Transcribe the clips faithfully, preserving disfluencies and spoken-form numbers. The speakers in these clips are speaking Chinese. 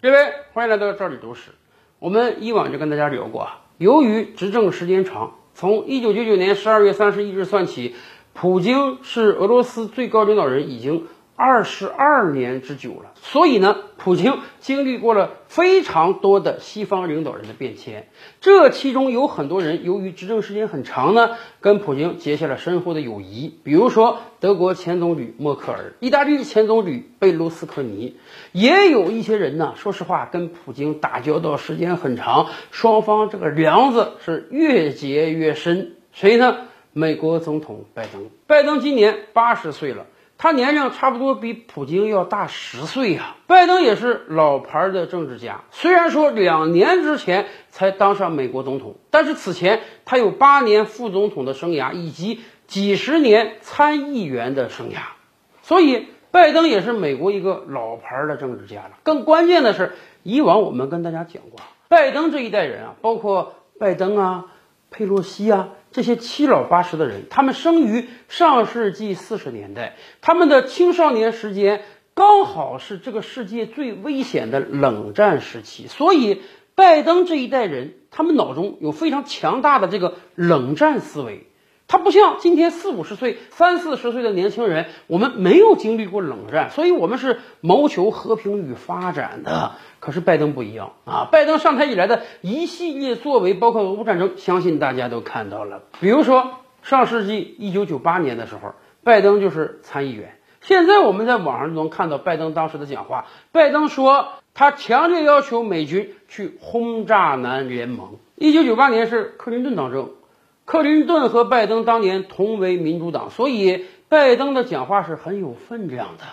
各位，欢迎来到这里读史。我们以往就跟大家聊过啊，由于执政时间长，从一九九九年十二月三十一日算起，普京是俄罗斯最高领导人已经二十二年之久了。所以呢，普京经历过了非常多的西方领导人的变迁，这其中有很多人由于执政时间很长呢，跟普京结下了深厚的友谊，比如说德国前总理默克尔，意大利前总理贝卢斯科尼。也有一些人呢，说实话跟普京打交道时间很长，双方这个梁子是越结越深。谁呢？美国总统拜登。拜登今年八十岁了，他年龄差不多比普京要大十岁啊。拜登也是老牌的政治家，虽然说两年之前才当上美国总统，但是此前他有八年副总统的生涯，以及几十年参议员的生涯，所以拜登也是美国一个老牌的政治家了。更关键的是，以往我们跟大家讲过，拜登这一代人啊，包括拜登啊、佩洛西啊，这些七老八十的人，他们生于上世纪四十年代，他们的青少年时间刚好是这个世界最危险的冷战时期，所以拜登这一代人，他们脑中有非常强大的这个冷战思维。他不像今天四五十岁、三四十岁的年轻人，我们没有经历过冷战，所以我们是谋求和平与发展的。可是拜登不一样啊！拜登上台以来的一系列作为，包括俄乌战争，相信大家都看到了。比如说，上世纪一九九八年的时候，拜登就是参议员。现在我们在网上能看到拜登当时的讲话，拜登说他强烈要求美军去轰炸南联盟。一九九八年是克林顿当政。克林顿和拜登当年同为民主党，所以拜登的讲话是很有分量的。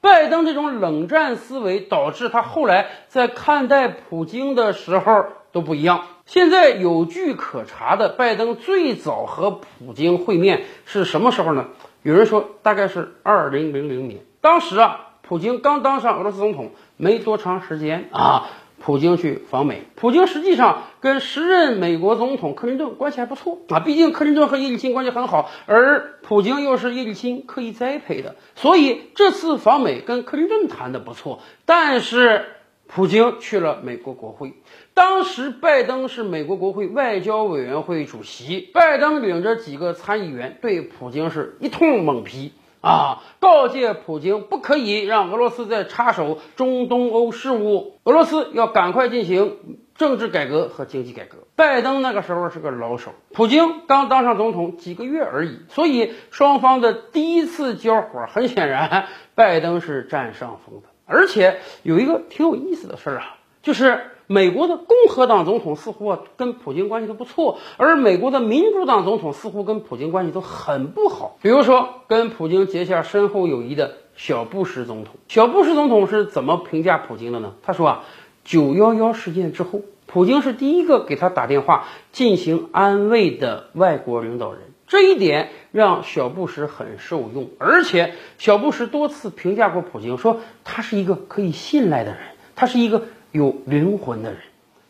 拜登这种冷战思维导致他后来在看待普京的时候都不一样。现在有据可查的，拜登最早和普京会面是什么时候呢？有人说大概是二零零零年，当时啊，普京刚当上俄罗斯总统没多长时间啊。普京去访美，普京实际上跟时任美国总统克林顿关系还不错啊，毕竟克林顿和叶利钦关系很好，而普京又是叶利钦刻意栽培的，所以这次访美跟克林顿谈得不错。但是普京去了美国国会，当时拜登是美国国会外交委员会主席，拜登领着几个参议员对普京是一通猛批啊，告诫普京不可以让俄罗斯再插手中东欧事务，俄罗斯要赶快进行政治改革和经济改革。拜登那个时候是个老手，普京刚当上总统几个月而已，所以双方的第一次交火，很显然拜登是占上风的。而且有一个挺有意思的事儿啊，就是美国的共和党总统似乎啊跟普京关系都不错，而美国的民主党总统似乎跟普京关系都很不好。比如说跟普京结下深厚友谊的小布什总统，小布什总统是怎么评价普京的呢？他说啊，九一一事件之后，普京是第一个给他打电话进行安慰的外国领导人，这一点让小布什很受用。而且小布什多次评价过普京，说他是一个可以信赖的人，他是一个有灵魂的人。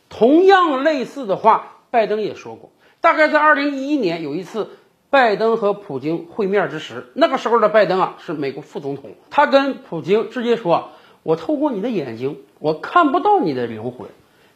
同样类似的话，拜登也说过。大概在二零一一年有一次，拜登和普京会面之时，那个时候的拜登啊是美国副总统，他跟普京直接说啊，我透过你的眼睛，我看不到你的灵魂。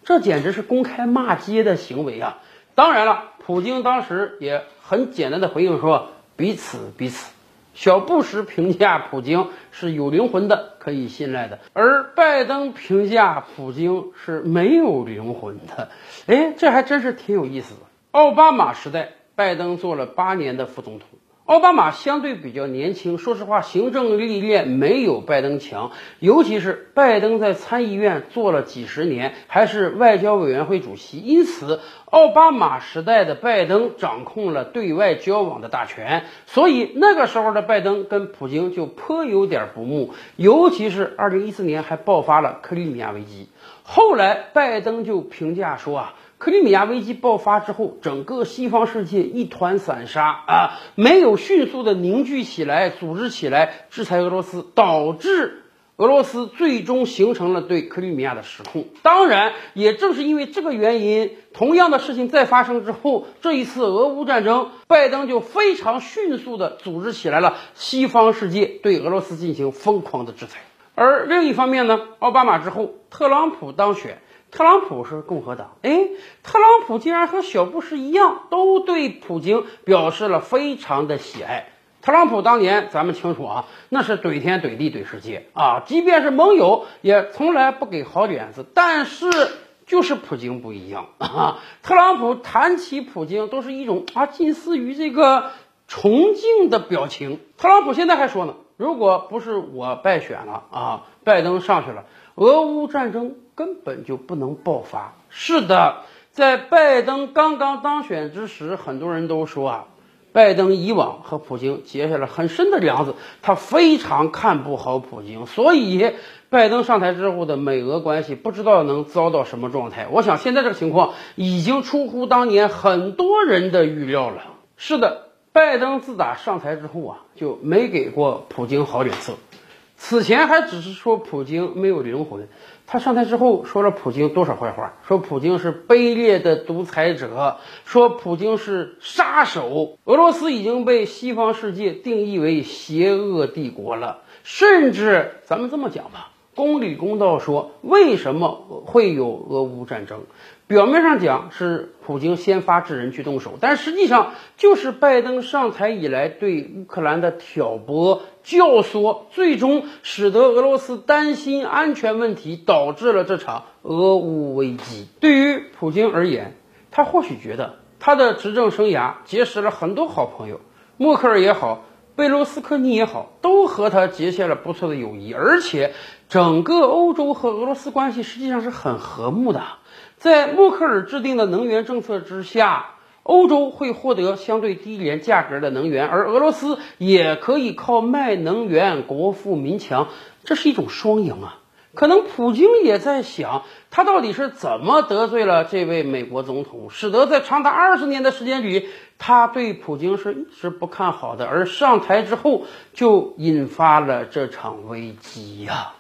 这简直是公开骂街的行为啊！当然了，普京当时也很简单的回应说，彼此彼此。小布什评价普京是有灵魂的，可以信赖的，而拜登评价普京是没有灵魂的。哎，这还真是挺有意思的。奥巴马时代，拜登做了八年的副总统。奥巴马相对比较年轻，说实话，行政历练没有拜登强，尤其是拜登在参议院做了几十年，还是外交委员会主席，因此奥巴马时代的拜登掌控了对外交往的大权，所以那个时候的拜登跟普京就颇有点不睦，尤其是二零一四年还爆发了克里米亚危机。后来拜登就评价说啊，克里米亚危机爆发之后，整个西方世界一团散沙啊，没有迅速的凝聚起来、组织起来制裁俄罗斯，导致俄罗斯最终形成了对克里米亚的失控。当然，也正是因为这个原因，同样的事情再发生之后，这一次俄乌战争，拜登就非常迅速的组织起来了西方世界对俄罗斯进行疯狂的制裁。而另一方面呢，奥巴马之后，特朗普当选。特朗普是共和党，哎，特朗普竟然和小布什一样，都对普京表示了非常的喜爱。特朗普当年咱们清楚啊，那是怼天怼地怼世界啊，即便是盟友也从来不给好脸子。但是就是普京不一样啊，特朗普谈起普京都是一种啊近似于这个崇敬的表情。特朗普现在还说呢，如果不是我败选了啊，拜登上去了，俄乌战争根本就不能爆发。是的，在拜登刚刚当选之时，很多人都说啊，拜登以往和普京结下了很深的梁子，他非常看不好普京，所以拜登上台之后的美俄关系不知道能遭到什么状态。我想现在这个情况已经出乎当年很多人的预料了。是的，拜登自打上台之后啊，就没给过普京好脸色。此前还只是说普京没有灵魂，他上台之后说了普京多少坏话，说普京是卑劣的独裁者，说普京是杀手。俄罗斯已经被西方世界定义为邪恶帝国了，甚至咱们这么讲吧，公理公道说，为什么会有俄乌战争？表面上讲是普京先发制人去动手，但实际上就是拜登上台以来对乌克兰的挑拨教唆，最终使得俄罗斯担心安全问题，导致了这场俄乌危机。对于普京而言，他或许觉得他的执政生涯结识了很多好朋友，默克尔也好，贝卢斯科尼也好，都和他结下了不错的友谊，而且整个欧洲和俄罗斯关系实际上是很和睦的。在默克尔制定的能源政策之下，欧洲会获得相对低廉价格的能源，而俄罗斯也可以靠卖能源国富民强，这是一种双赢啊。可能普京也在想，他到底是怎么得罪了这位美国总统，使得在长达二十年的时间里，他对普京是一直不看好的，而上台之后就引发了这场危机啊。